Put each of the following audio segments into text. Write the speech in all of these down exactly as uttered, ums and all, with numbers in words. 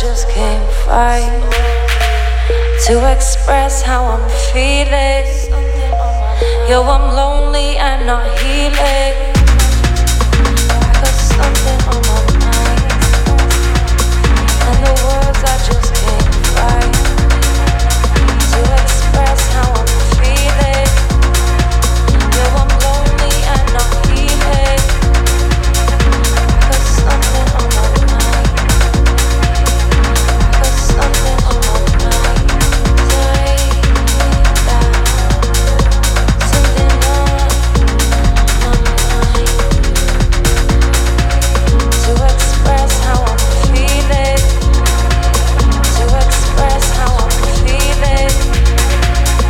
just can't fight to express how I'm feeling. Yo, I'm lonely and not healing. I got something on my mind, and the words I just can't find to express how I'm feeling. Yo, I'm lonely and not healing. I got something on my mind. I got something on my mind. Take me down. Something on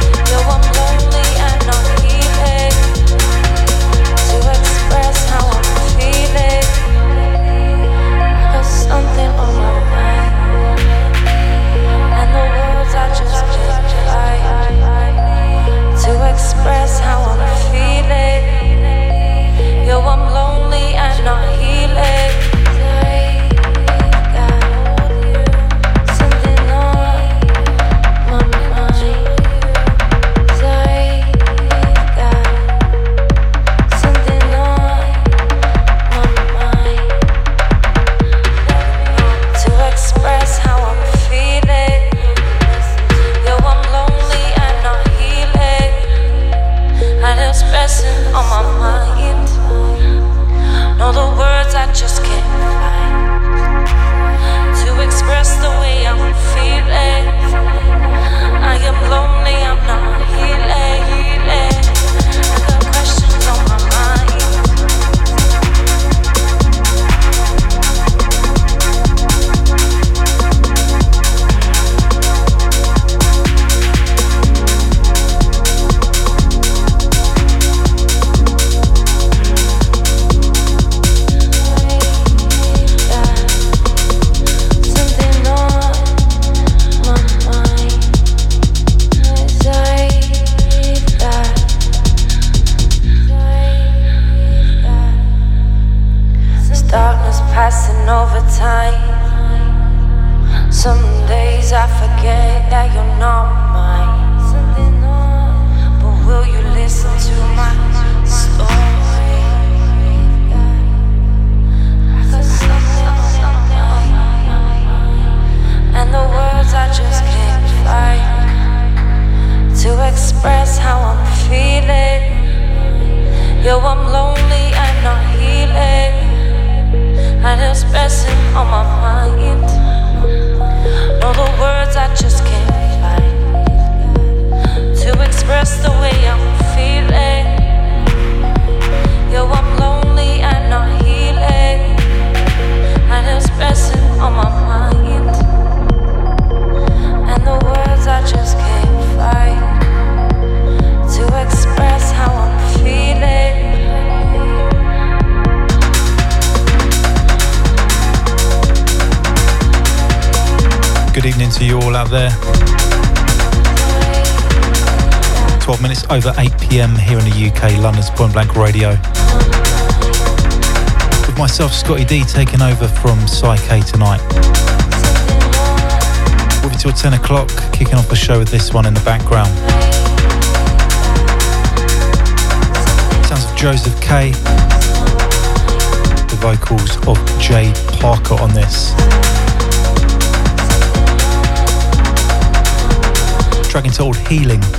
my mind to express how I'm feeling. To express how I'm feeling. Yo, I'm lonely and not healing. To express how I'm feeling. I got something on my mind, and the words I just can't find to express how I'm feeling. Yo, I'm lonely and not healing. Something on my mind. Something on my mind to express how I'm feeling. Yo, I'm lonely and not healing. And expressing on my mind. Know the words I just can't find to express the way I'm feeling. I am lonely, I'm not healing. healing. I got questions on my mind. This darkness passing over time. Some days I forget that you're not mine. But will you listen to my story? I got something on my mind, and the words I just can't find to express how I'm feeling. Yo, I'm lonely and not healing. And expressing on my mind. Know the words I just can't find to express the way I'm feeling. Yo, I'm lonely and not healing. And expressing on my mind. And the words I just can't find to express how I'm feeling. Good evening to you all out there. twelve minutes over eight p m here in the U K, London's Point Blank Radio. With myself, Scotty D, taking over from Psyche tonight. We'll be till ten o'clock, kicking off the show with this one in the background. Sounds of Joseph K. The vocals of Jay Parker on this. Track entitled Healing. Night.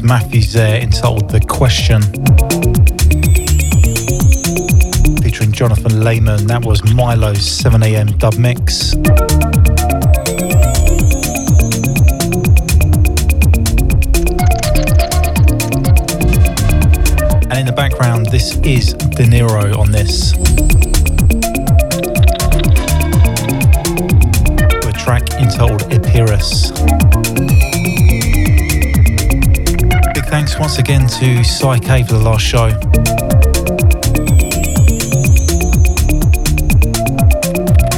That's Matthews there, entitled The Question, featuring Jonathan Lehmann. That was Milo's seven a.m. dub mix. And in the background, this is De Niro on this. The track entitled Epirus. Thanks once again to Psyche for the last show.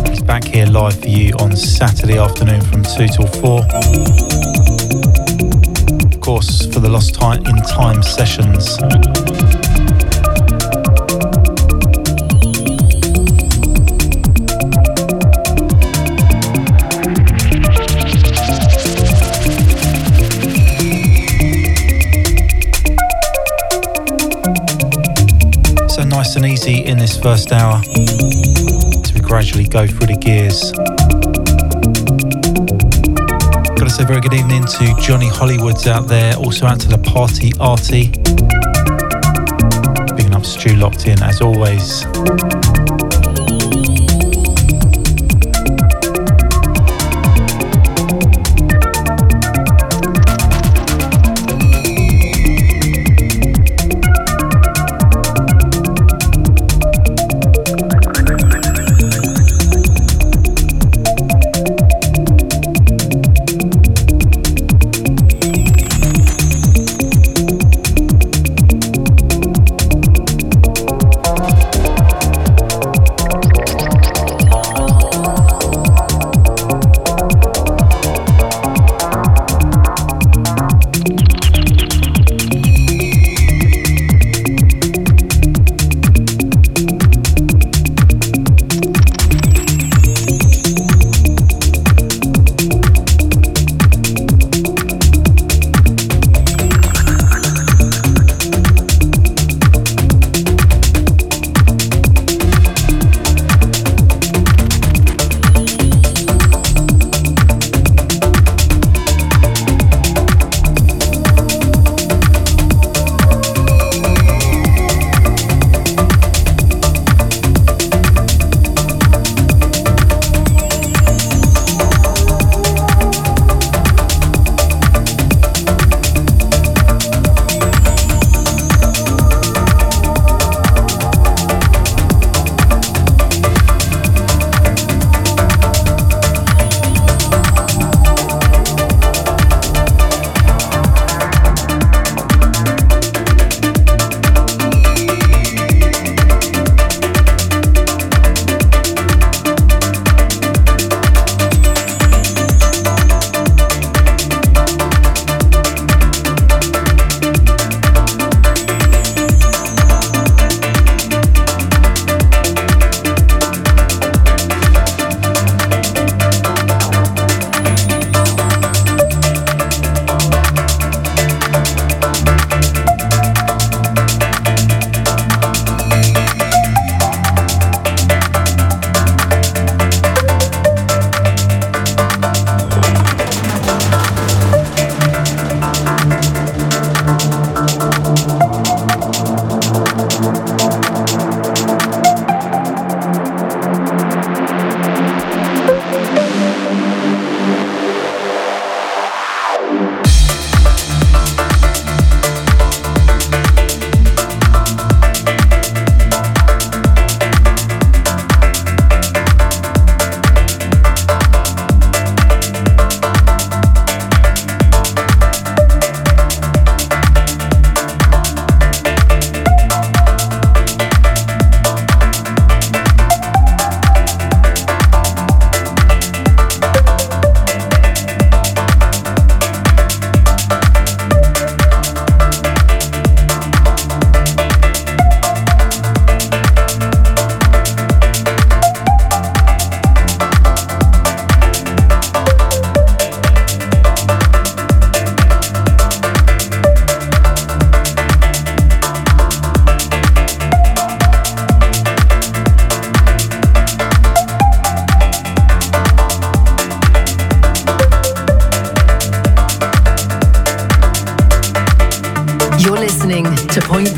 He's back here live for you on Saturday afternoon from two till four. Of course, for the Lost Time in Time sessions. And easy in this first hour as we gradually go through the gears. Gotta say, very good evening to Johnny Hollywood's out there, also out to the party arty. Picking up Stu locked in as always.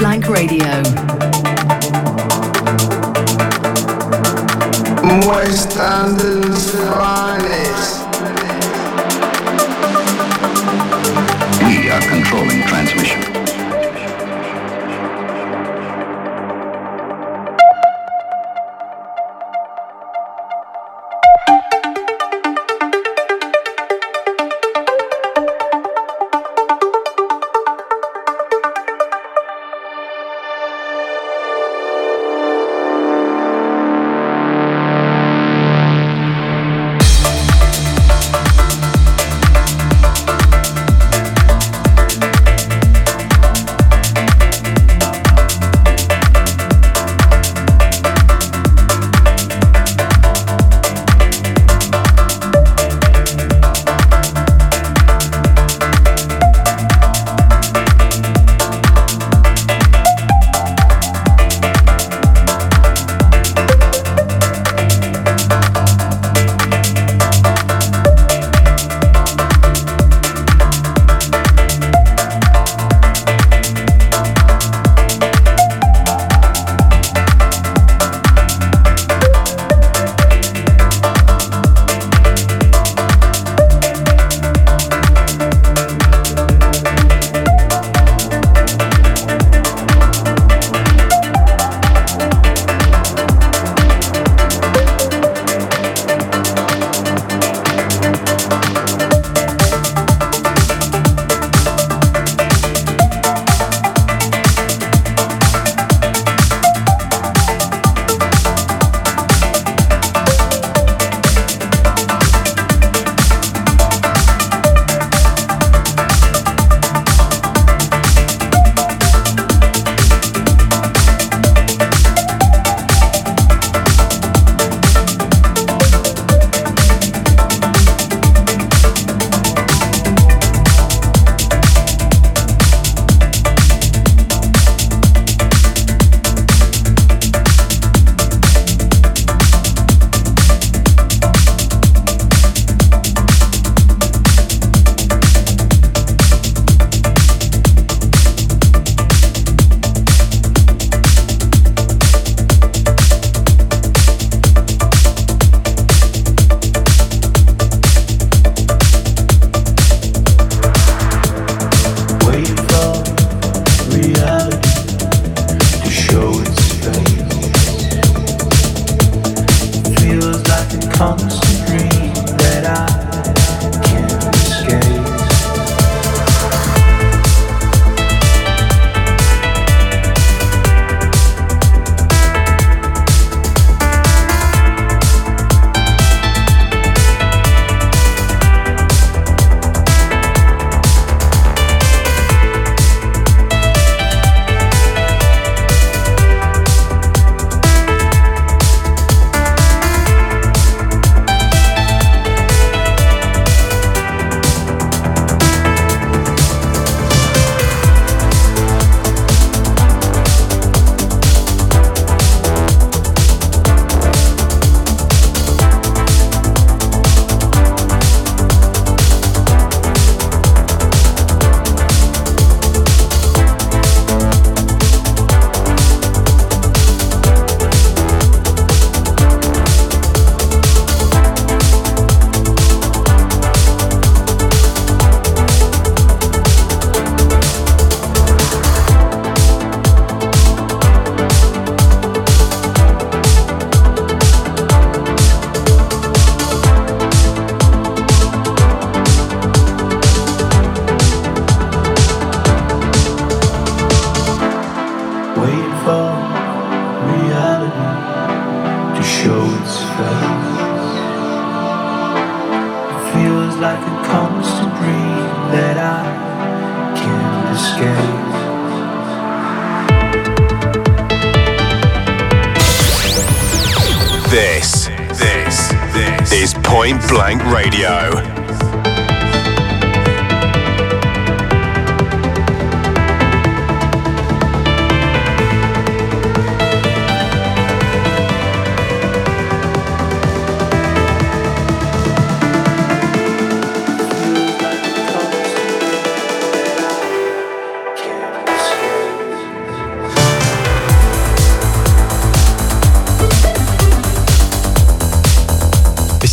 Blank Radio. West London's finest. We are controlling transmission.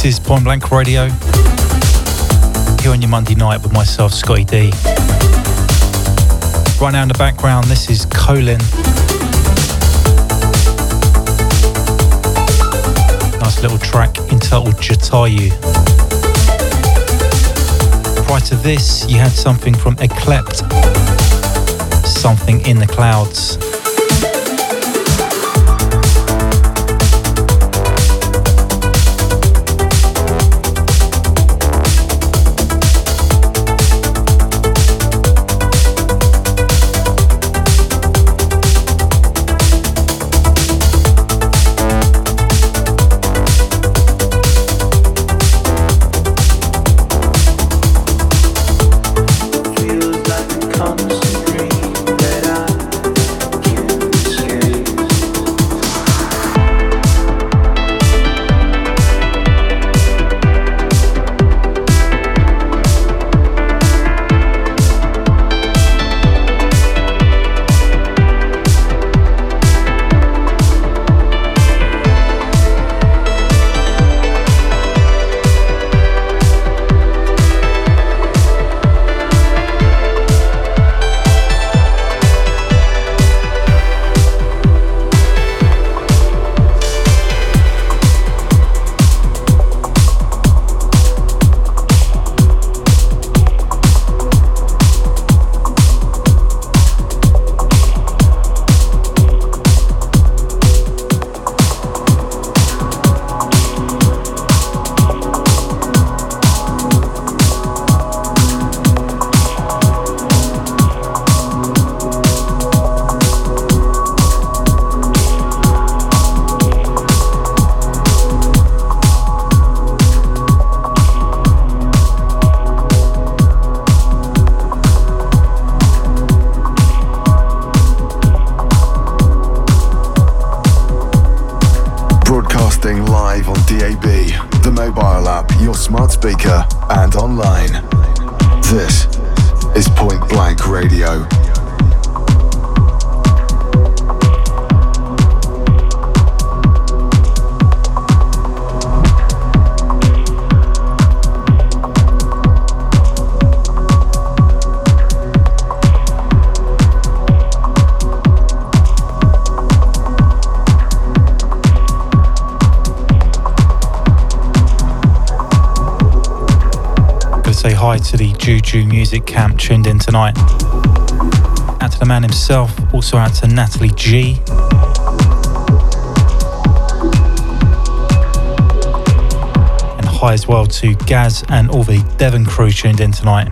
This is Point Blank Radio, here on your Monday night with myself, Scotty D. Right now in the background, this is Colin. Nice little track entitled Jatayu. Prior to this, you had something from Eclect, Something in the Clouds. To the Juju Music Camp tuned in tonight. Out to the man himself, also out to Natalie G. And hi as well to Gaz and all the Devon crew tuned in tonight.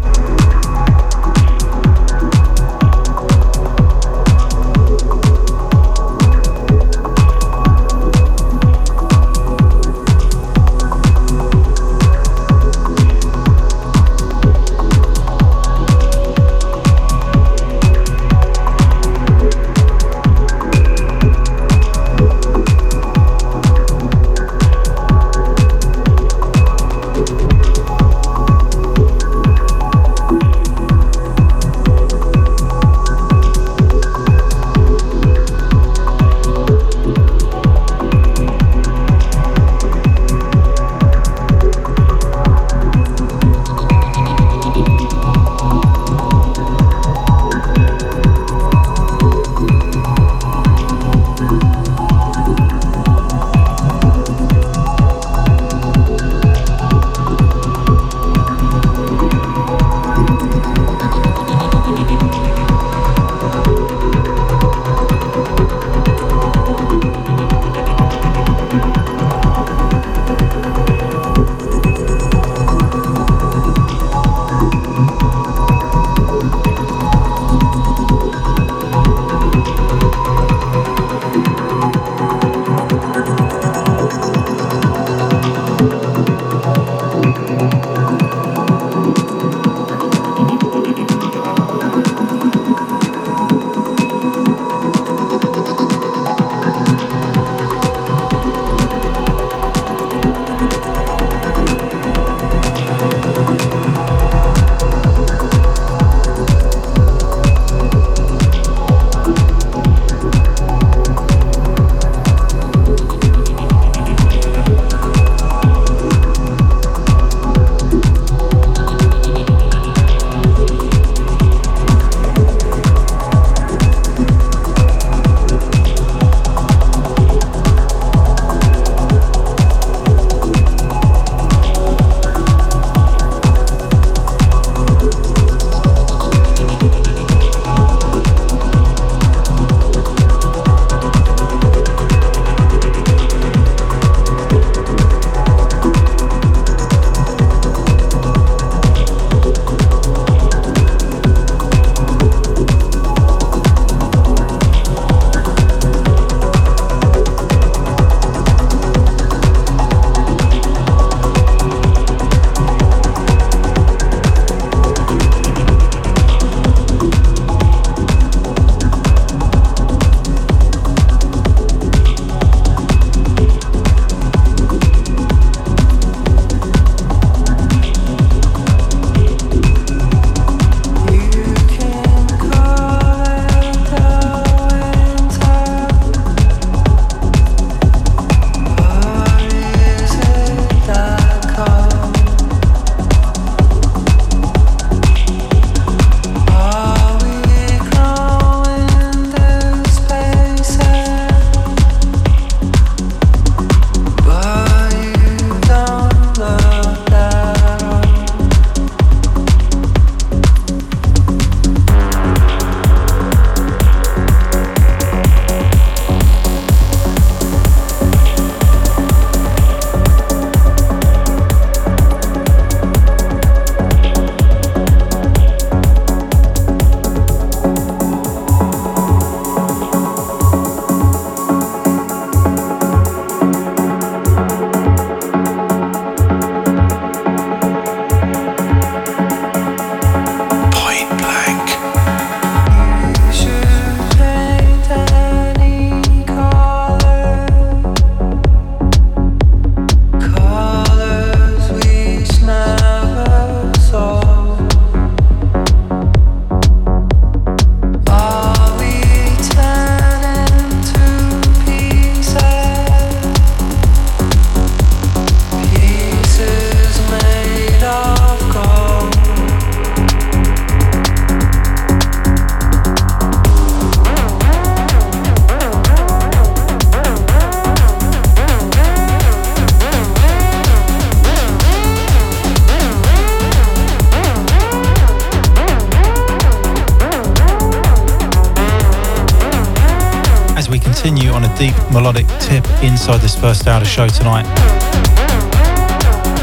as we continue on a deep melodic tip inside this first hour of the show tonight.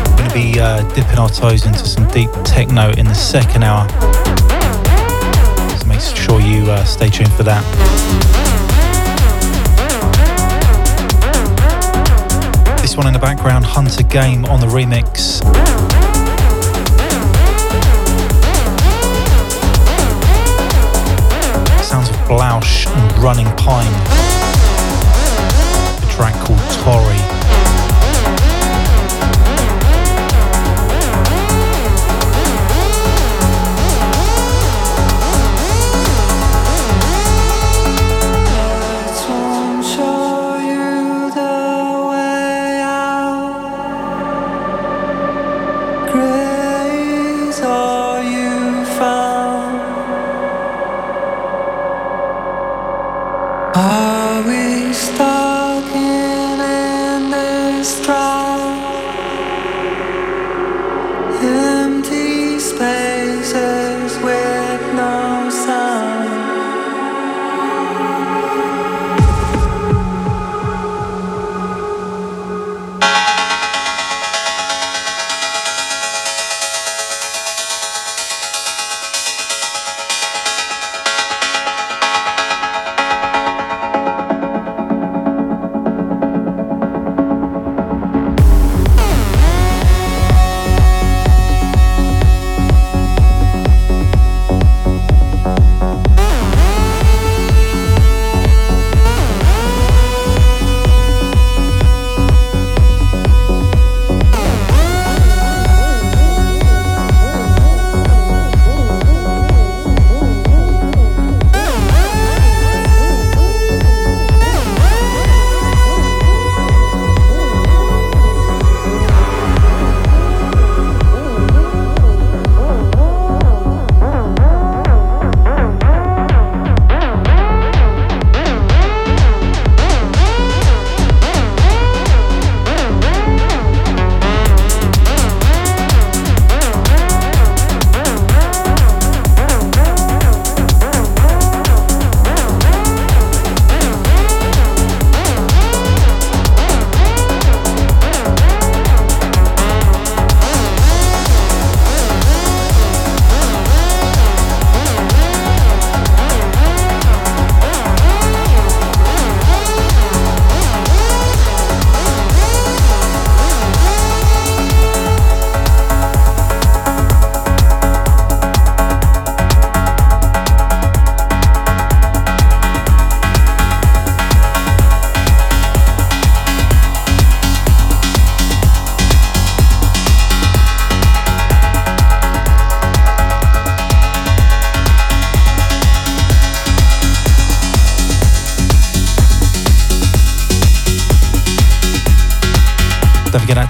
We're going to be uh, dipping our toes into some deep techno in the second hour, so make sure you uh, stay tuned for that. This one in the background, Hunter Game on the remix. Blush and Running Pine, a track called Tory.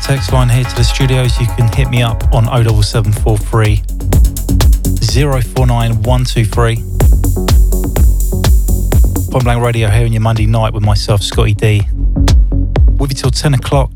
Text line here to the studio, so you can hit me up on oh seven four three, oh four nine, one two three. Point Blank Radio here on your Monday night with myself, Scotty D. With you till ten o'clock.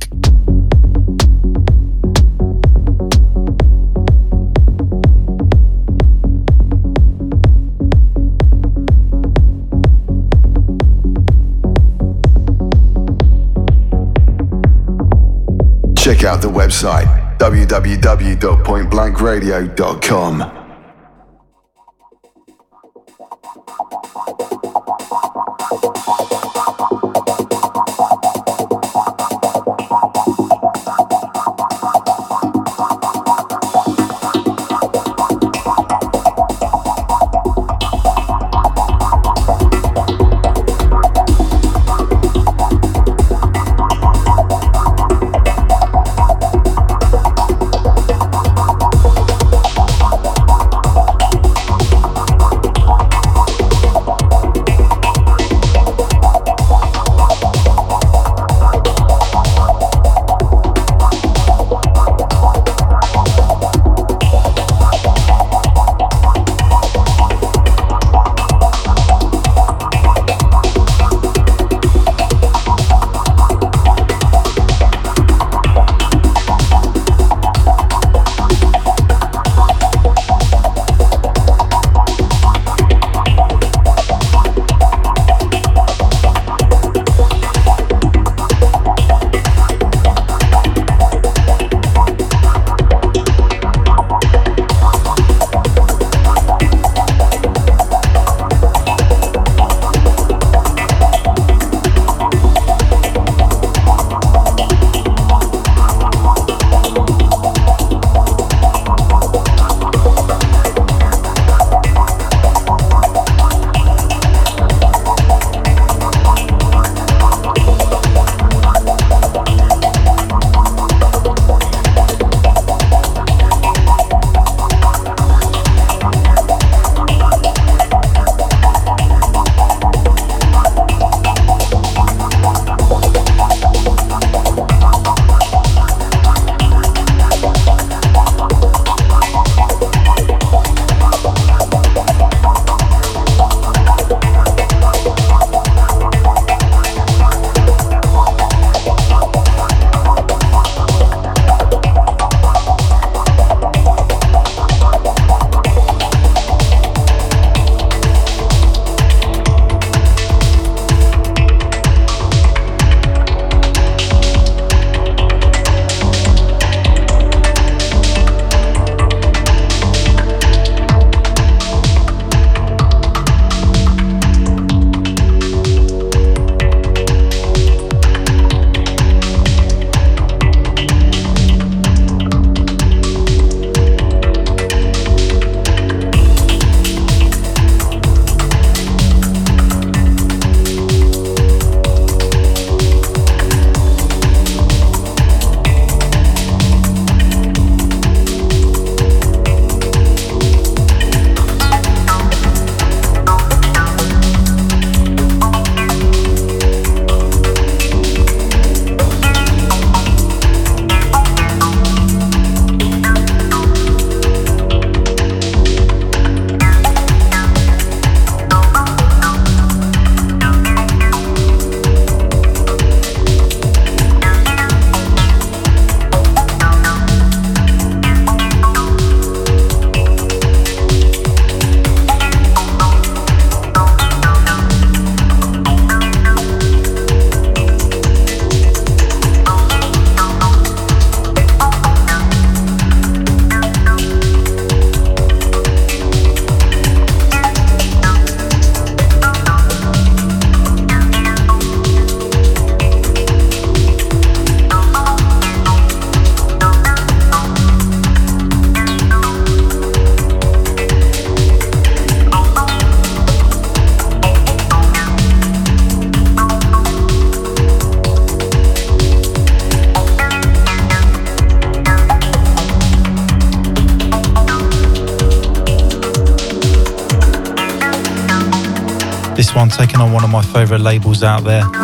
Check out the website, w w w dot point blank radio dot com. one, taking on one of my favourite labels out there. Off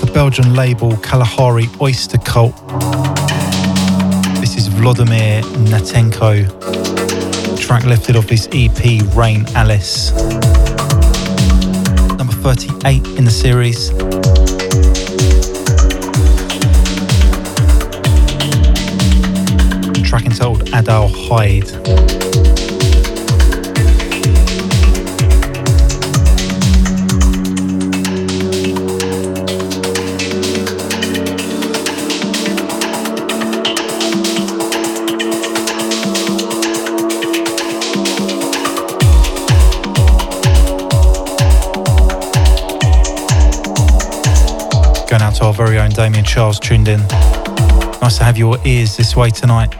the Belgian label Kalahari Oyster Cult. This is Vladimir Natenko. Track lifted off his E P Rain Alice. Number thirty-eight in the series. Track entitled Adalhyde. Our very own Damien Charles tuned in. Nice to have your ears this way tonight.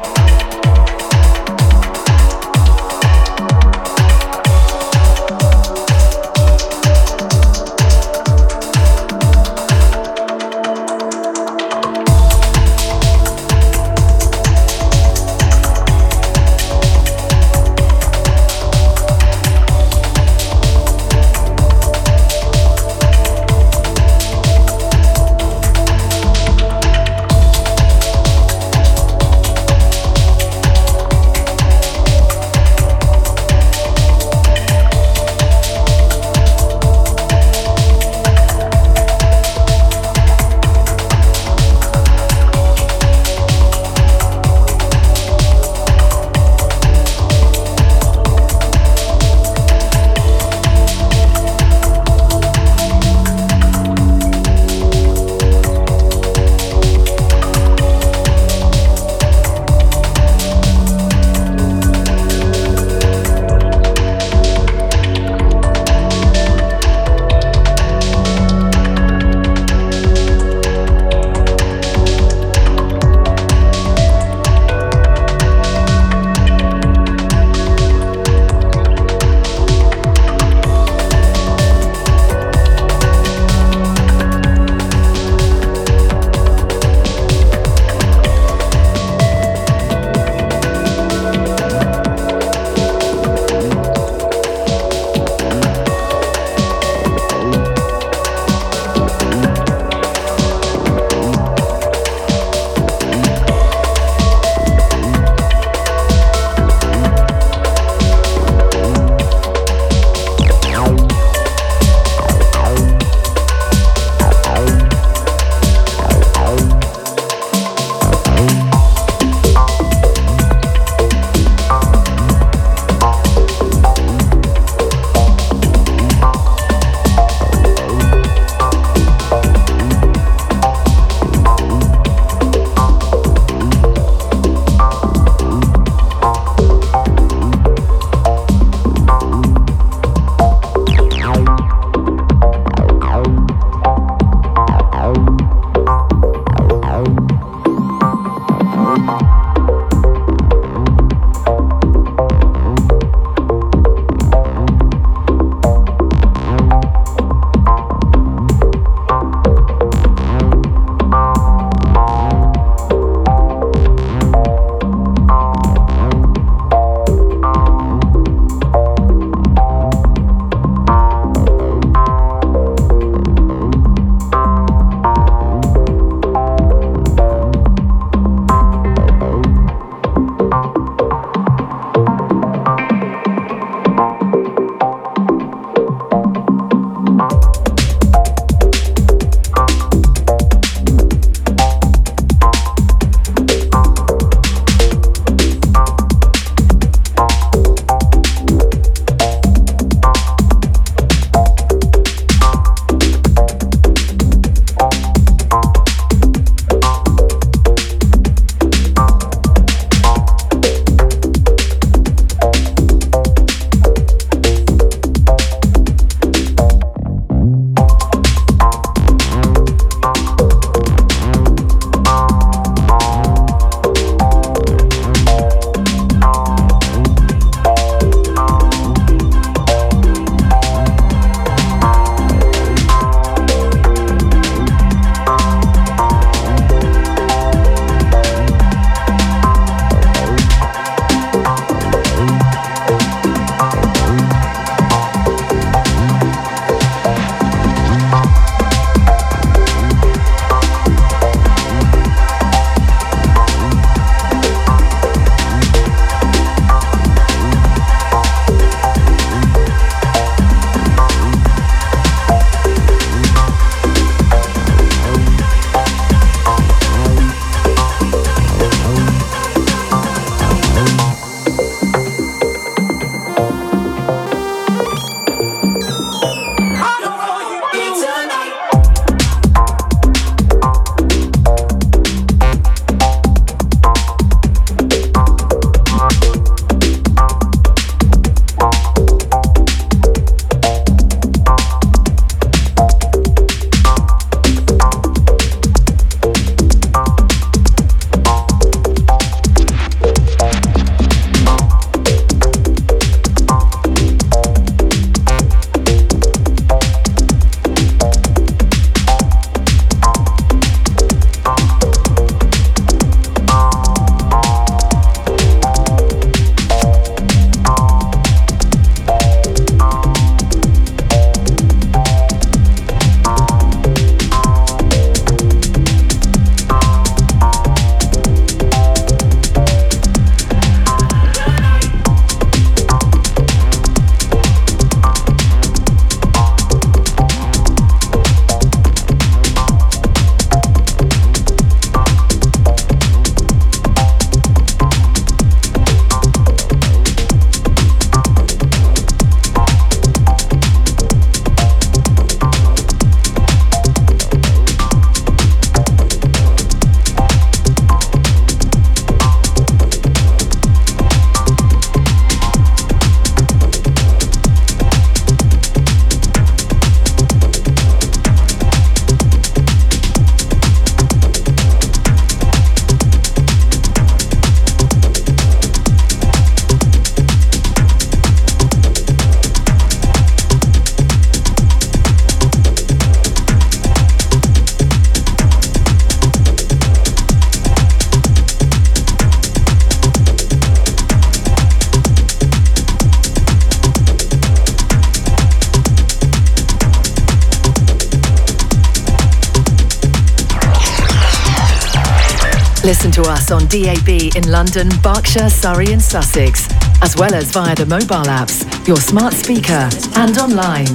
Listen to us on D A B in London, Berkshire, Surrey and Sussex, as well as via the mobile apps, your smart speaker and online.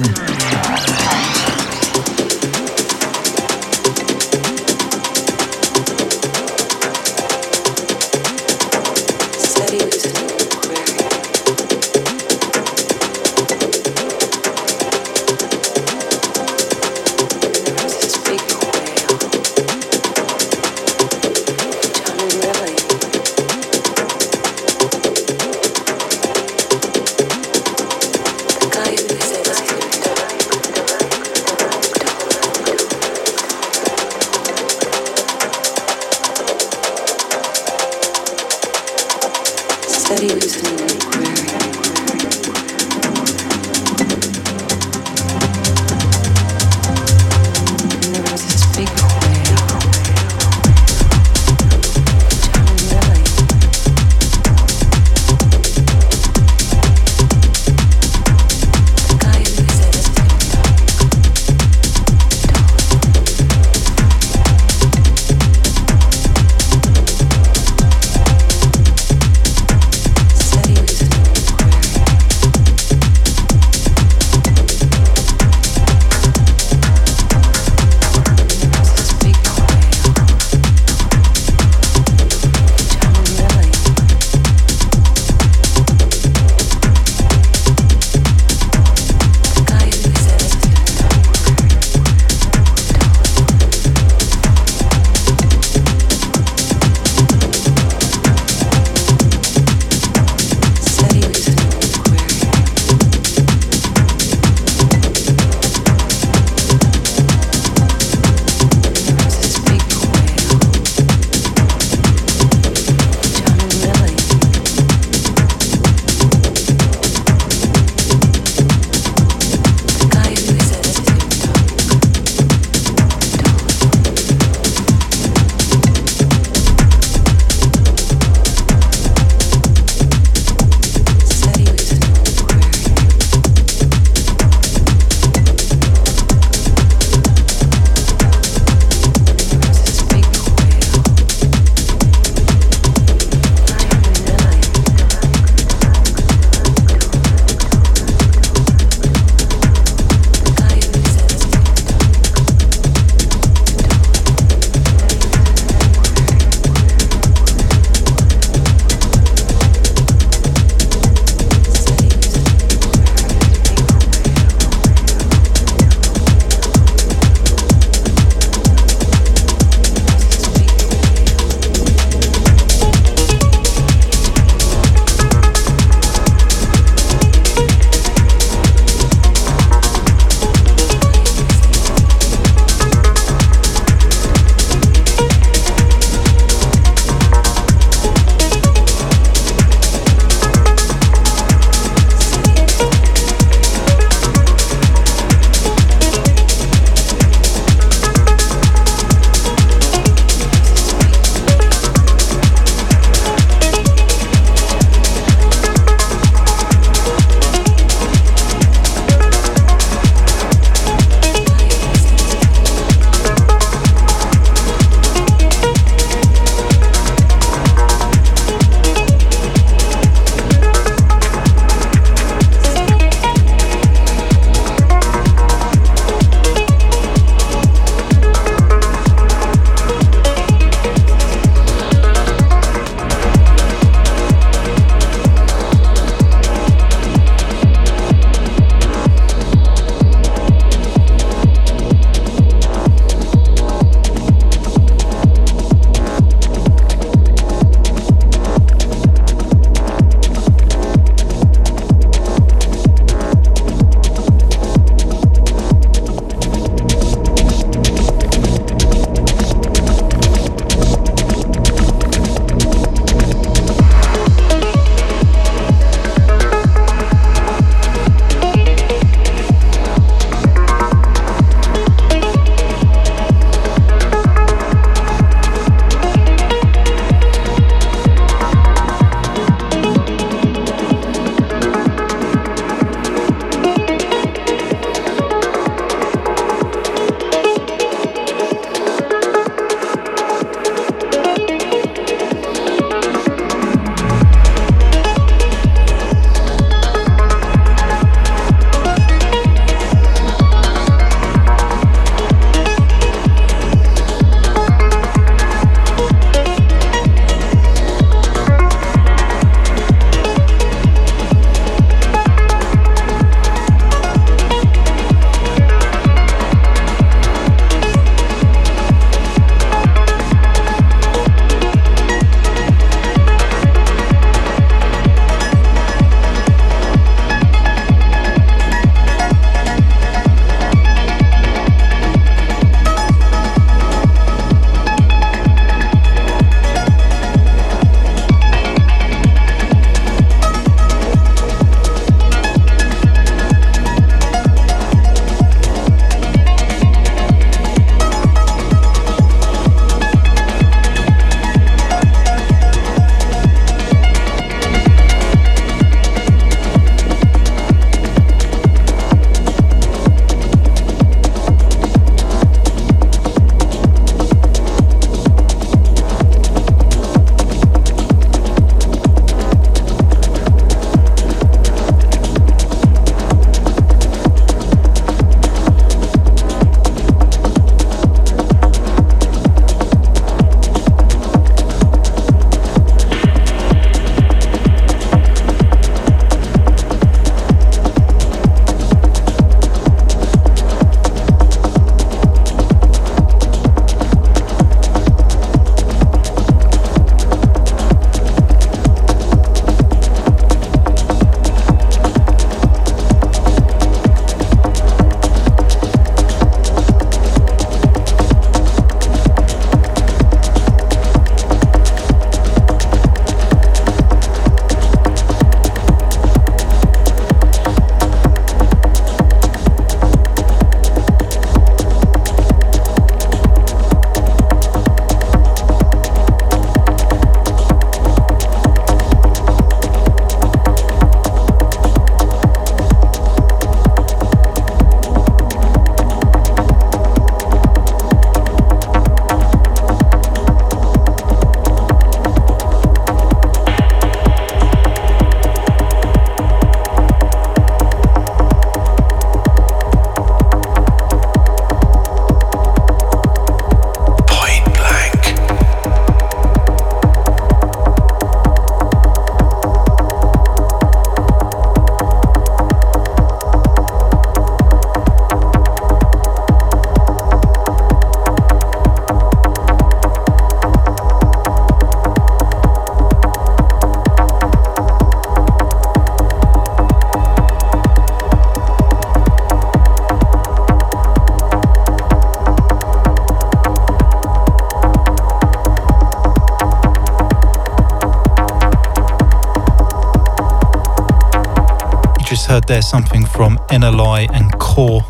heard there something from N L I and Core,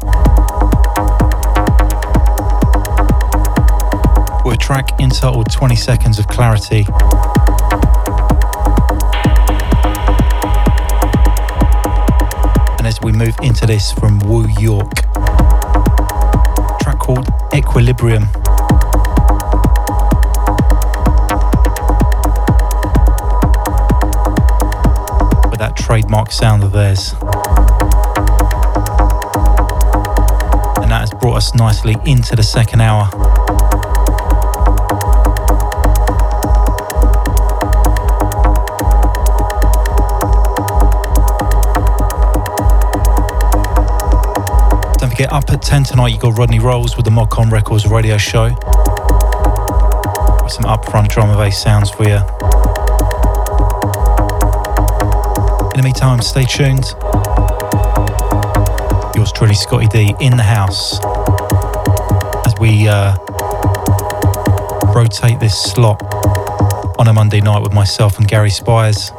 with a track entitled twenty seconds of Clarity. And as we move into this from Woo York, a track called Equilibrium. That trademark sound of theirs, and that has brought us nicely into the second hour. Don't forget, up at ten tonight you got Rodney Rolls with the Modcon Records radio show, with some upfront drum and bass sounds for you. In the meantime, stay tuned. Yours truly, Scotty D, in the house as we uh, rotate this slot on a Monday night with myself and Gary Spires.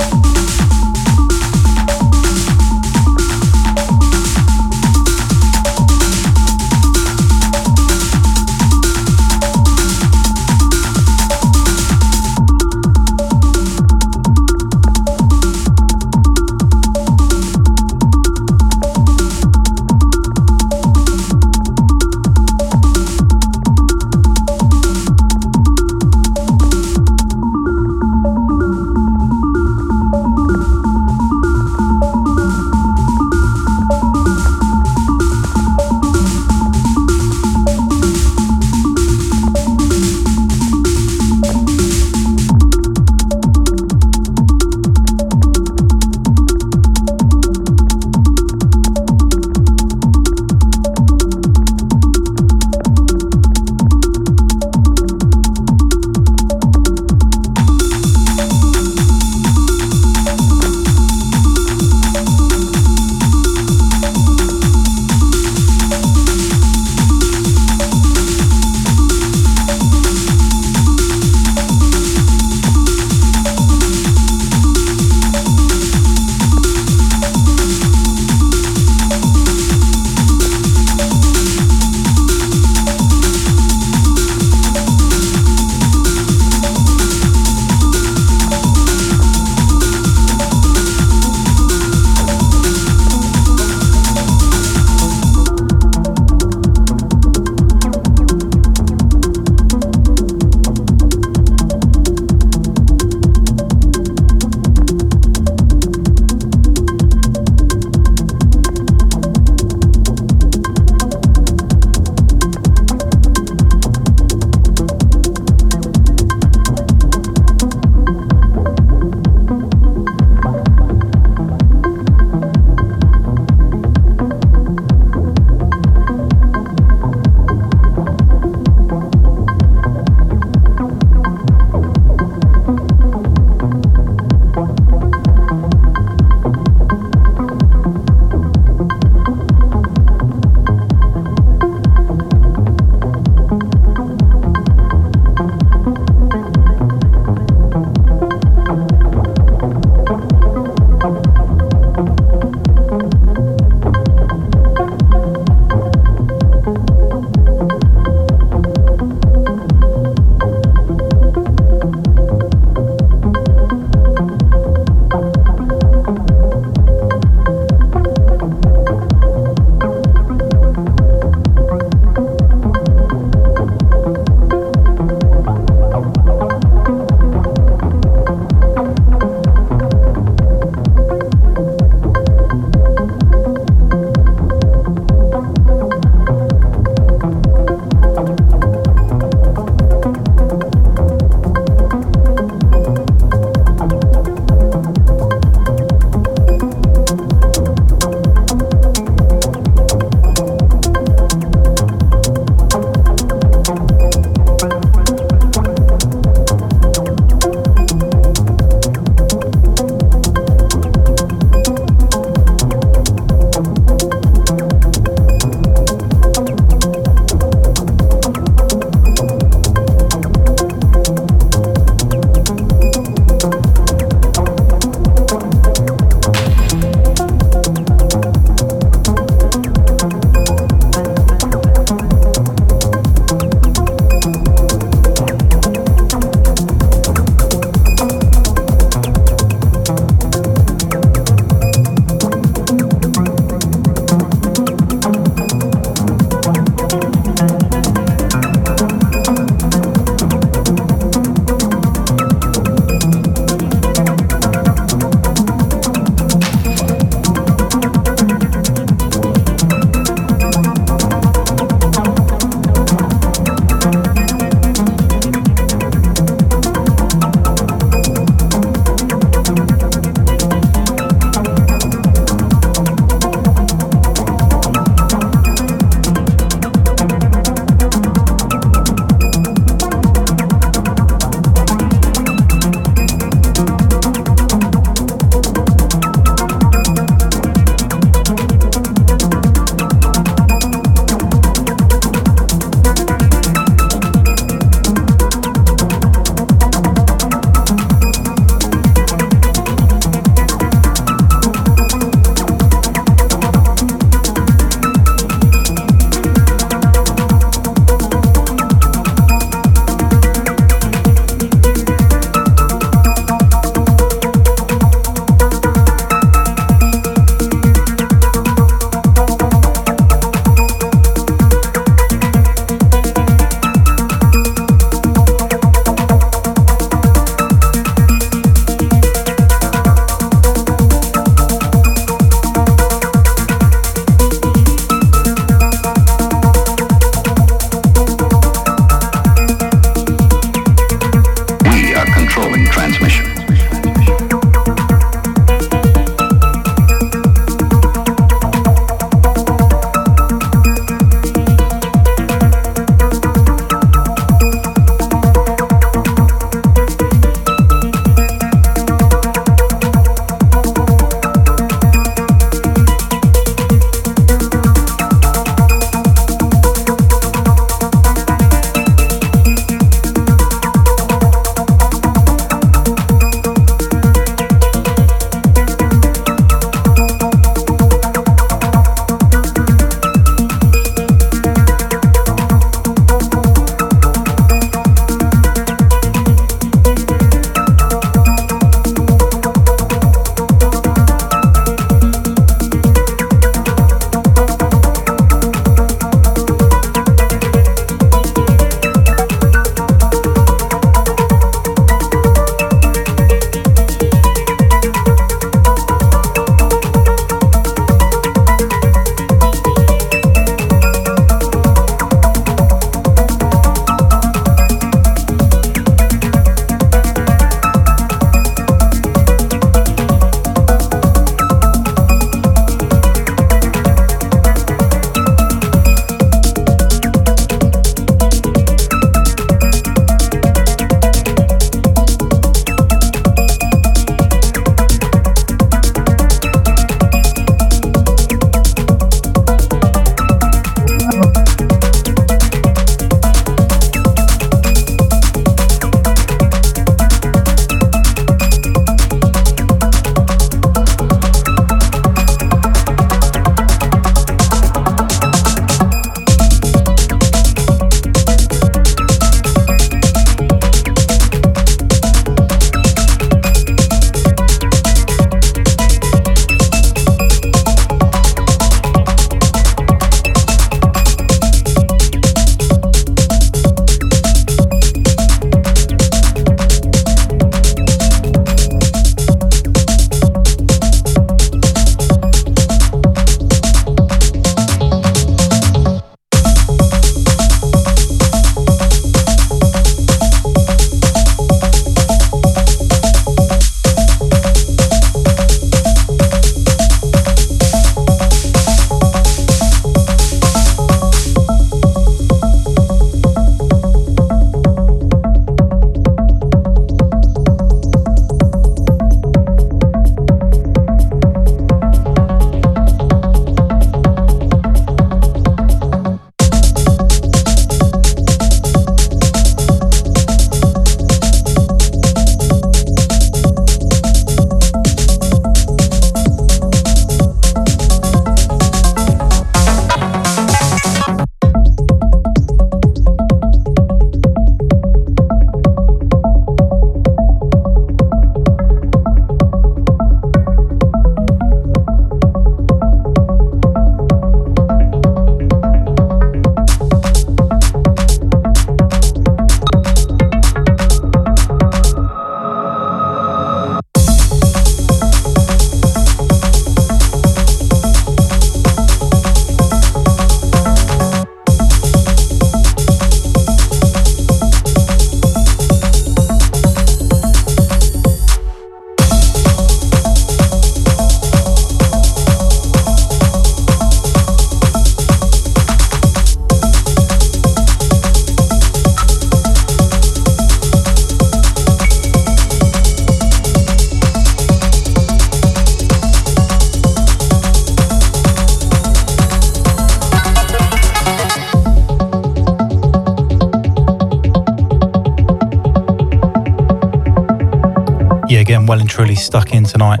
yeah, getting well and truly stuck in tonight.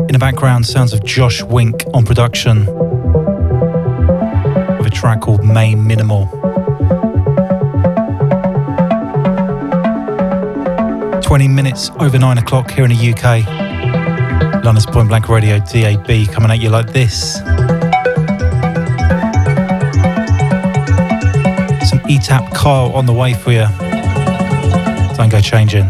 In the background, sounds of Josh Wink on production with a track called May Minimal. twenty minutes over nine o'clock here in the U K. London's Point Blank Radio D A B coming at you like this. Some E T A P Kyle on the way for you. Don't go changing.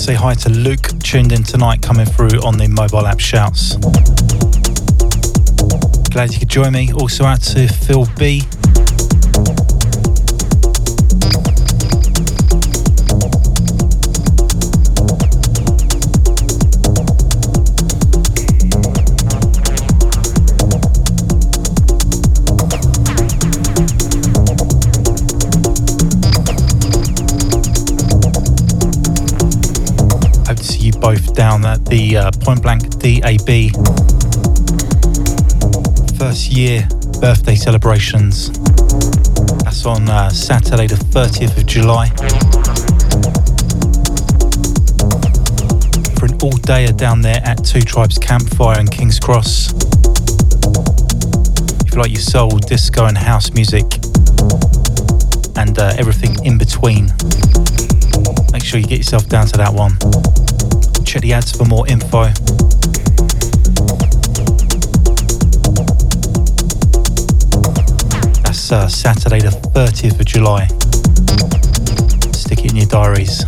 say hi to Luke, tuned in tonight, coming through on the mobile app shouts. Glad you could join me. Also out to Phil B. Both down at the uh, Point Blank D A B first year birthday celebrations. That's on uh, Saturday the thirtieth of July for an all-dayer down there at Two Tribes Campfire in King's Cross. If you like your soul, disco and house music and uh, everything in between, make sure you get yourself down to that one. Check the ads for more info. That's uh, Saturday the thirtieth of July. Stick it in your diaries.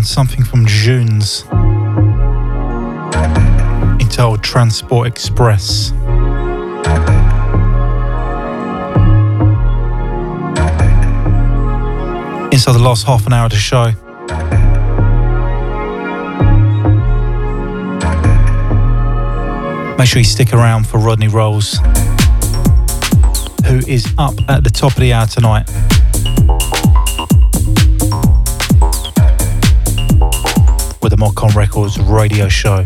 down something from June's entitled Transport Express. Inside the last half an hour to show. Make sure you stick around for Rodney Rolls, who is up at the top of the hour tonight. With the Modcon Records radio show.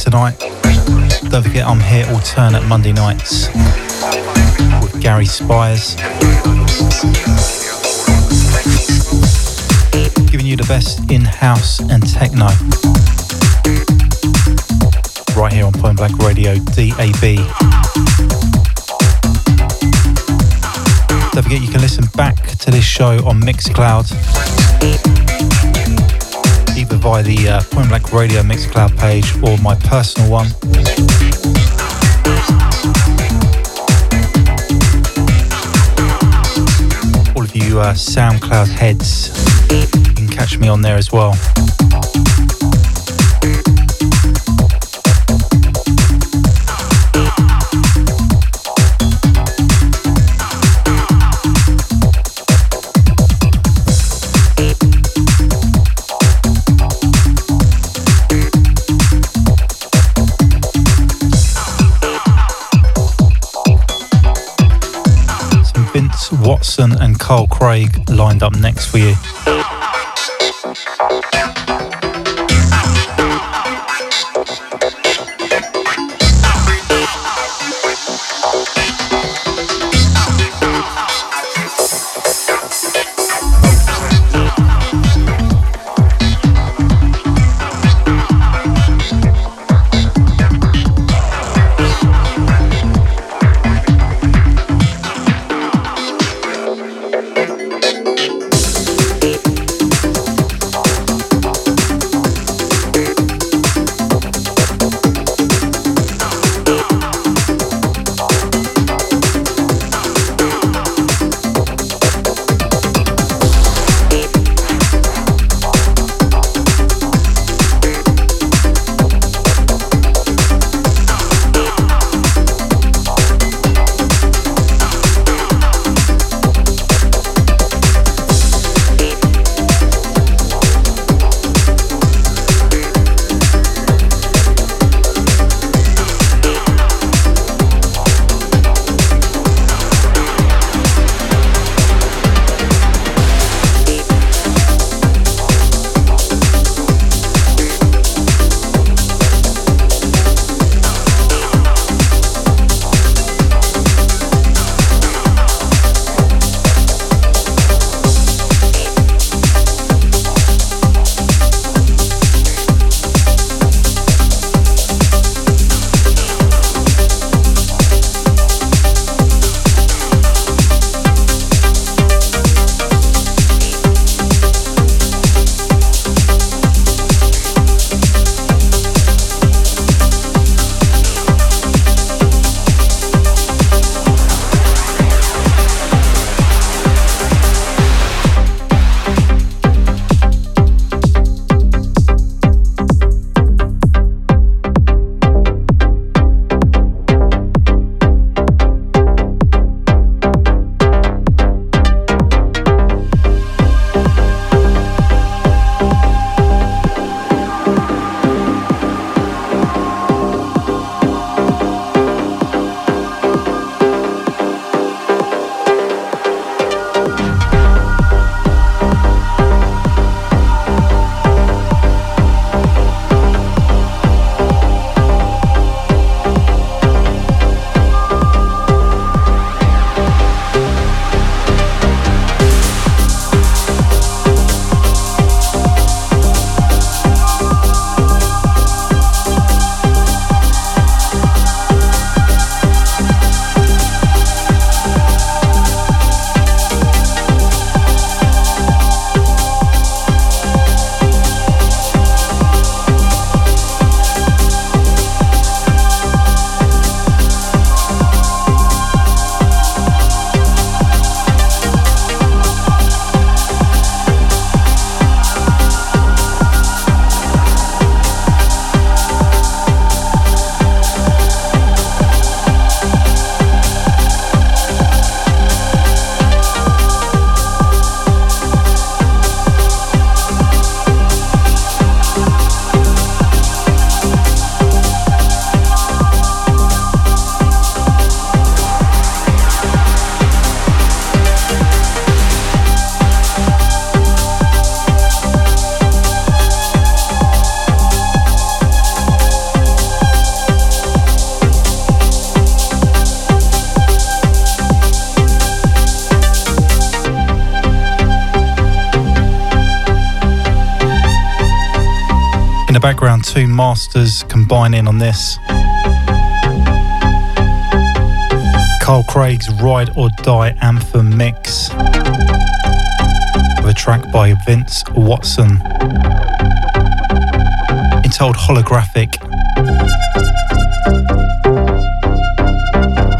Tonight. Don't forget, I'm here alternate Monday nights with Gary Spires, giving you the best in house and techno right here on Point Blank Radio D A B. Don't forget, you can listen back to this show on Mixcloud, either via the uh, Point Blank Radio Mixcloud page or my personal one. All of you uh, SoundCloud heads, you can catch me on there as well. Watson and Carl Craig lined up next for you. the background, two masters combining on this. Carl Craig's Ride or Die Anthem Mix with a track by Vince Watson entitled Holographic.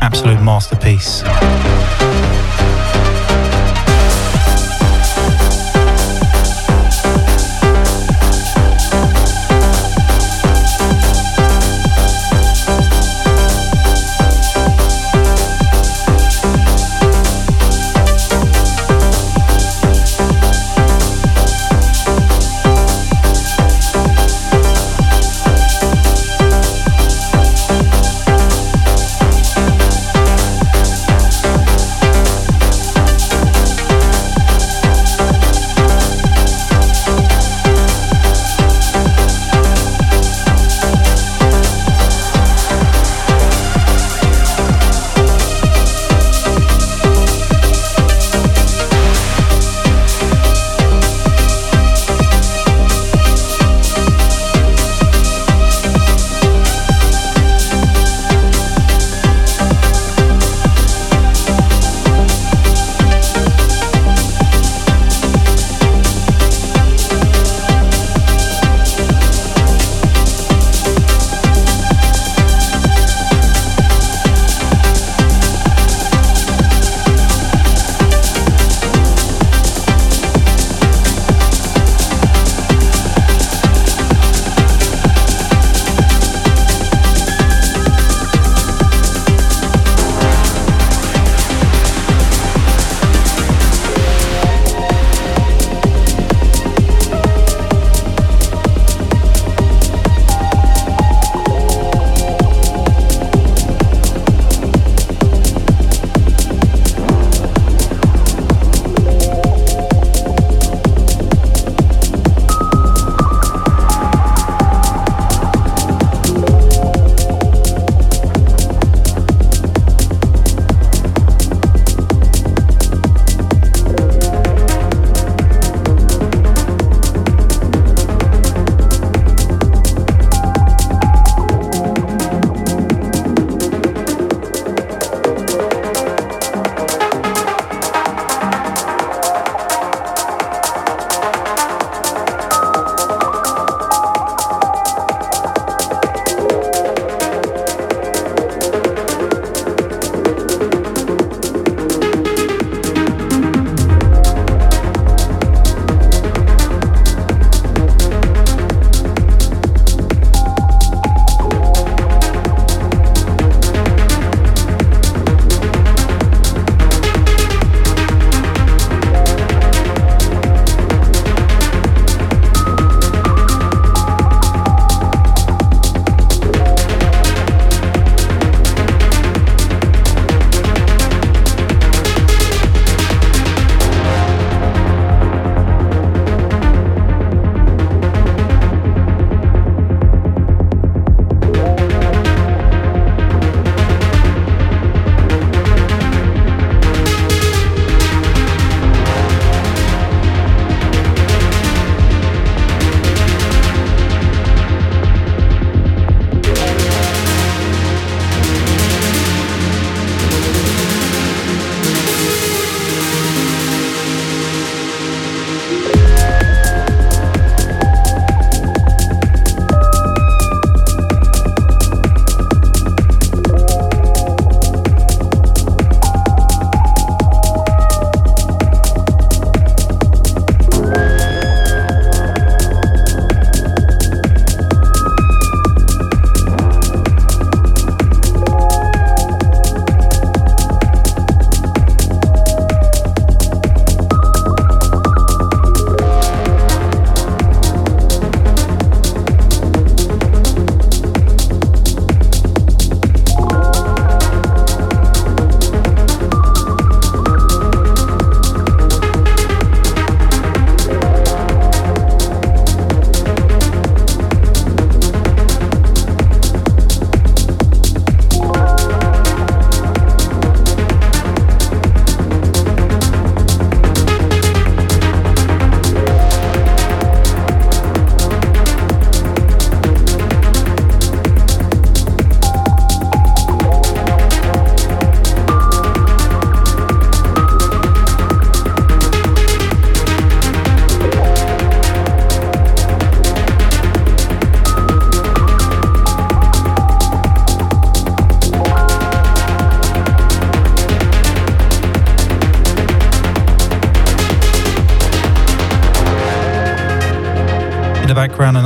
Absolute masterpiece.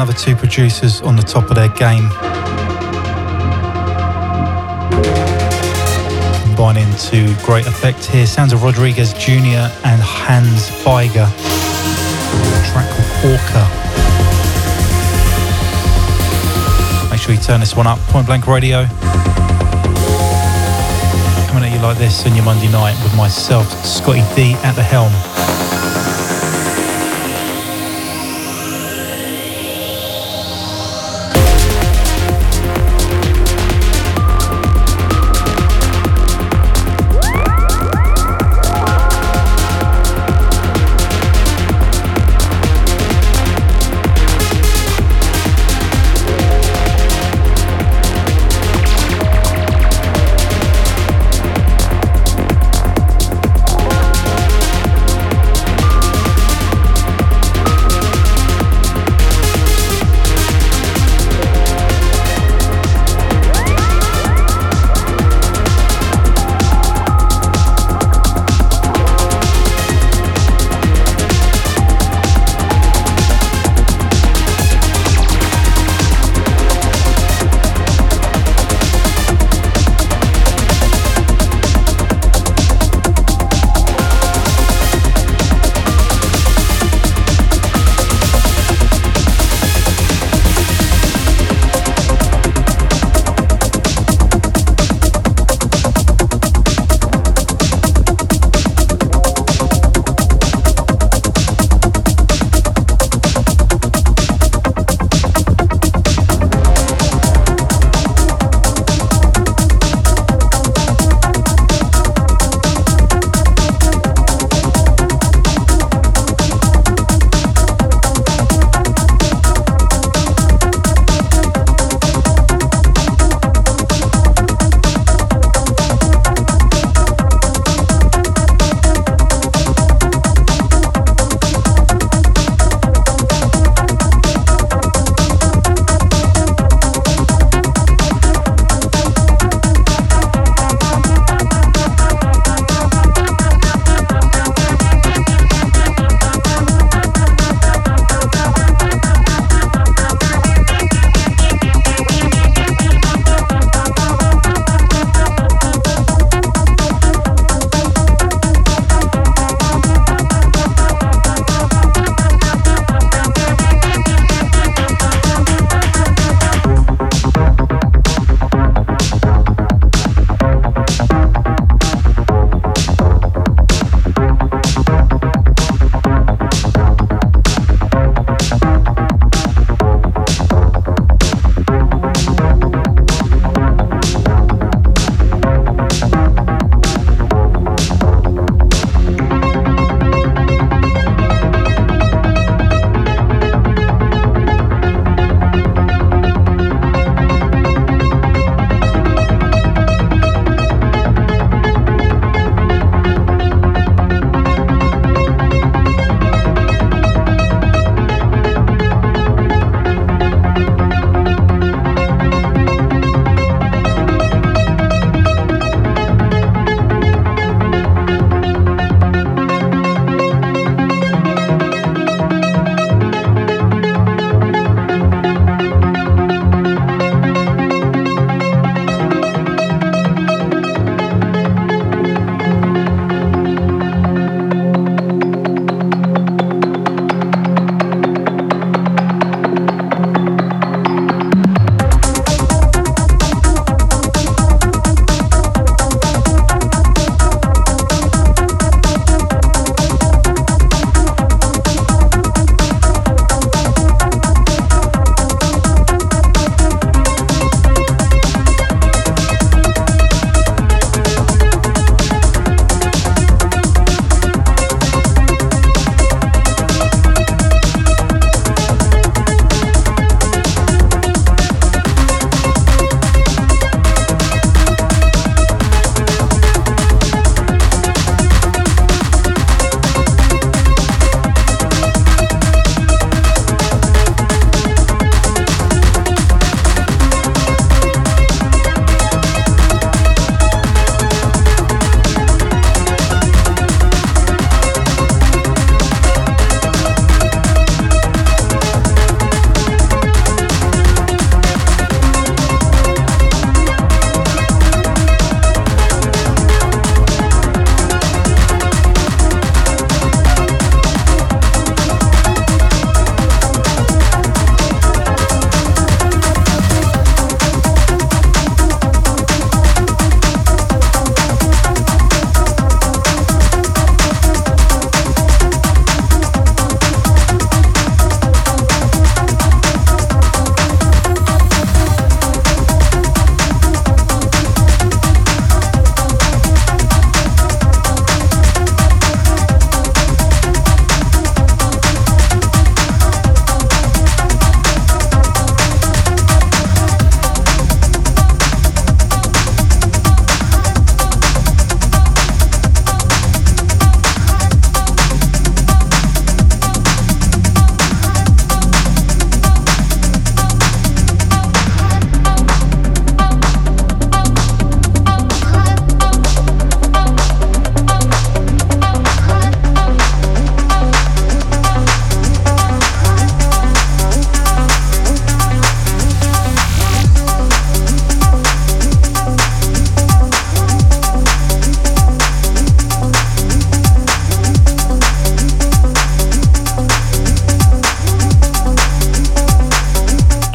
another two producers on the top of their game, combining to great effect here. Sounds of Rodriguez Junior and Hans Feiger, a track called Orca. Make sure you turn this one up. Point Blank Radio, coming at you like this on your Monday night with myself, Scotty D, at the helm.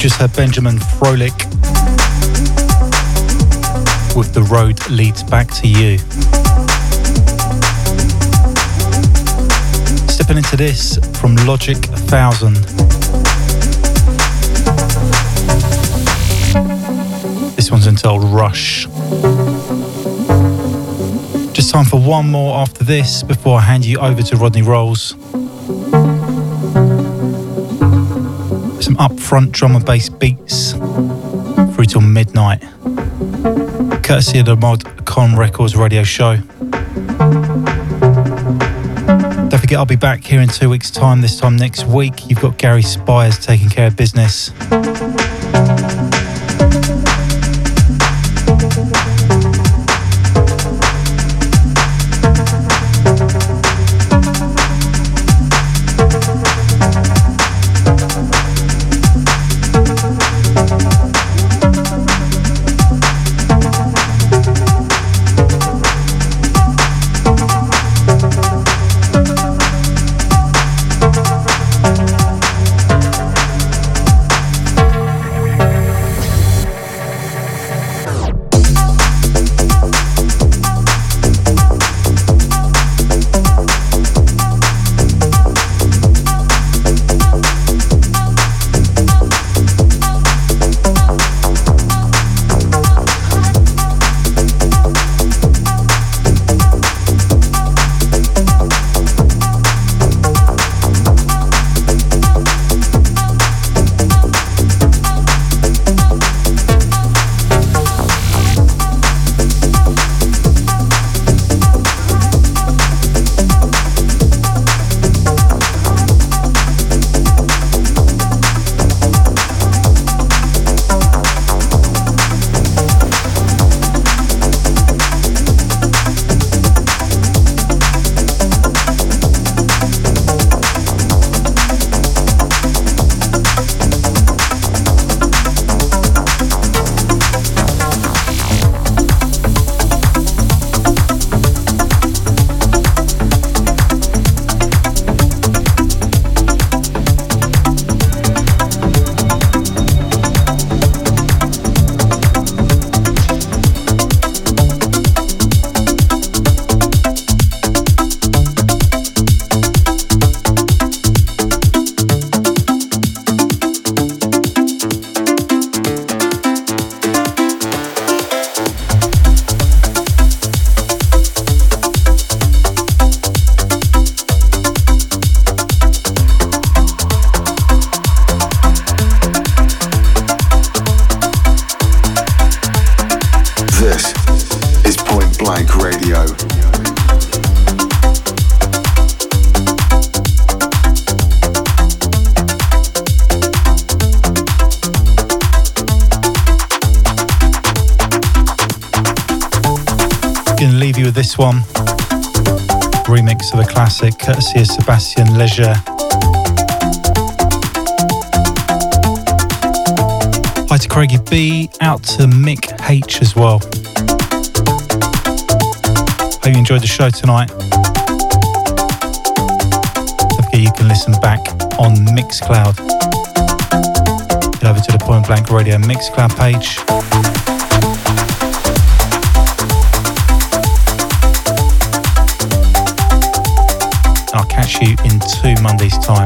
producer Benjamin Froelich with The Road Leads Back to You. Stepping into this from Logic one thousand. This one's entitled Rush. Just time for one more after this before I hand you over to Rodney Rolls. Some upfront drum and bass beats through till midnight, courtesy of the Modcon Records radio show. Don't forget, I'll be back here in two weeks' time. This time next week, you've got Gary Spires taking care of business. One remix of a classic courtesy of Sebastian Leger. Hi to Craigie B, out to Mick H as well. Hope you enjoyed the show tonight. Don't forget you can listen back on Mixcloud. Get over to the Point Blank Radio Mixcloud page. Catch you in two Mondays' time.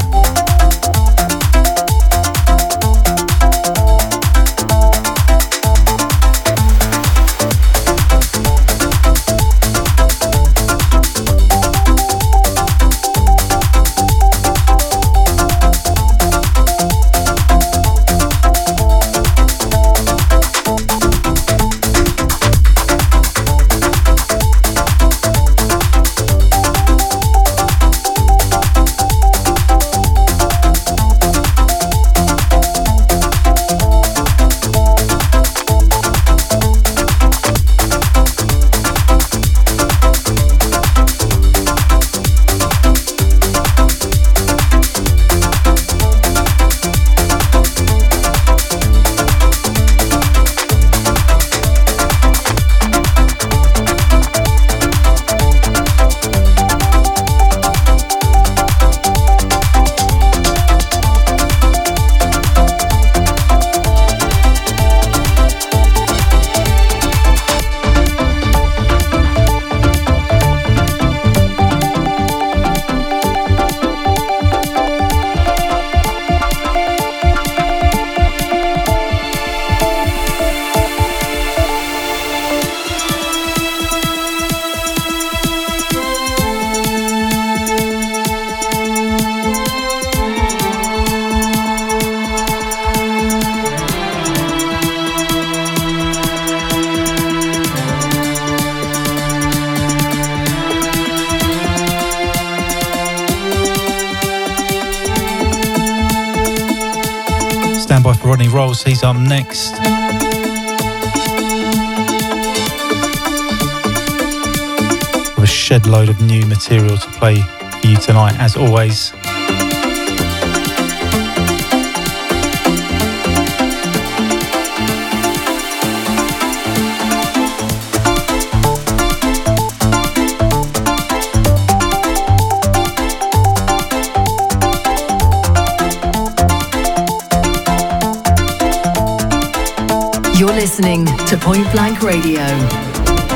Rodney Rolls, he's up next. With a shed load of new material to play for you tonight, as always. Listening to Point Blank Radio.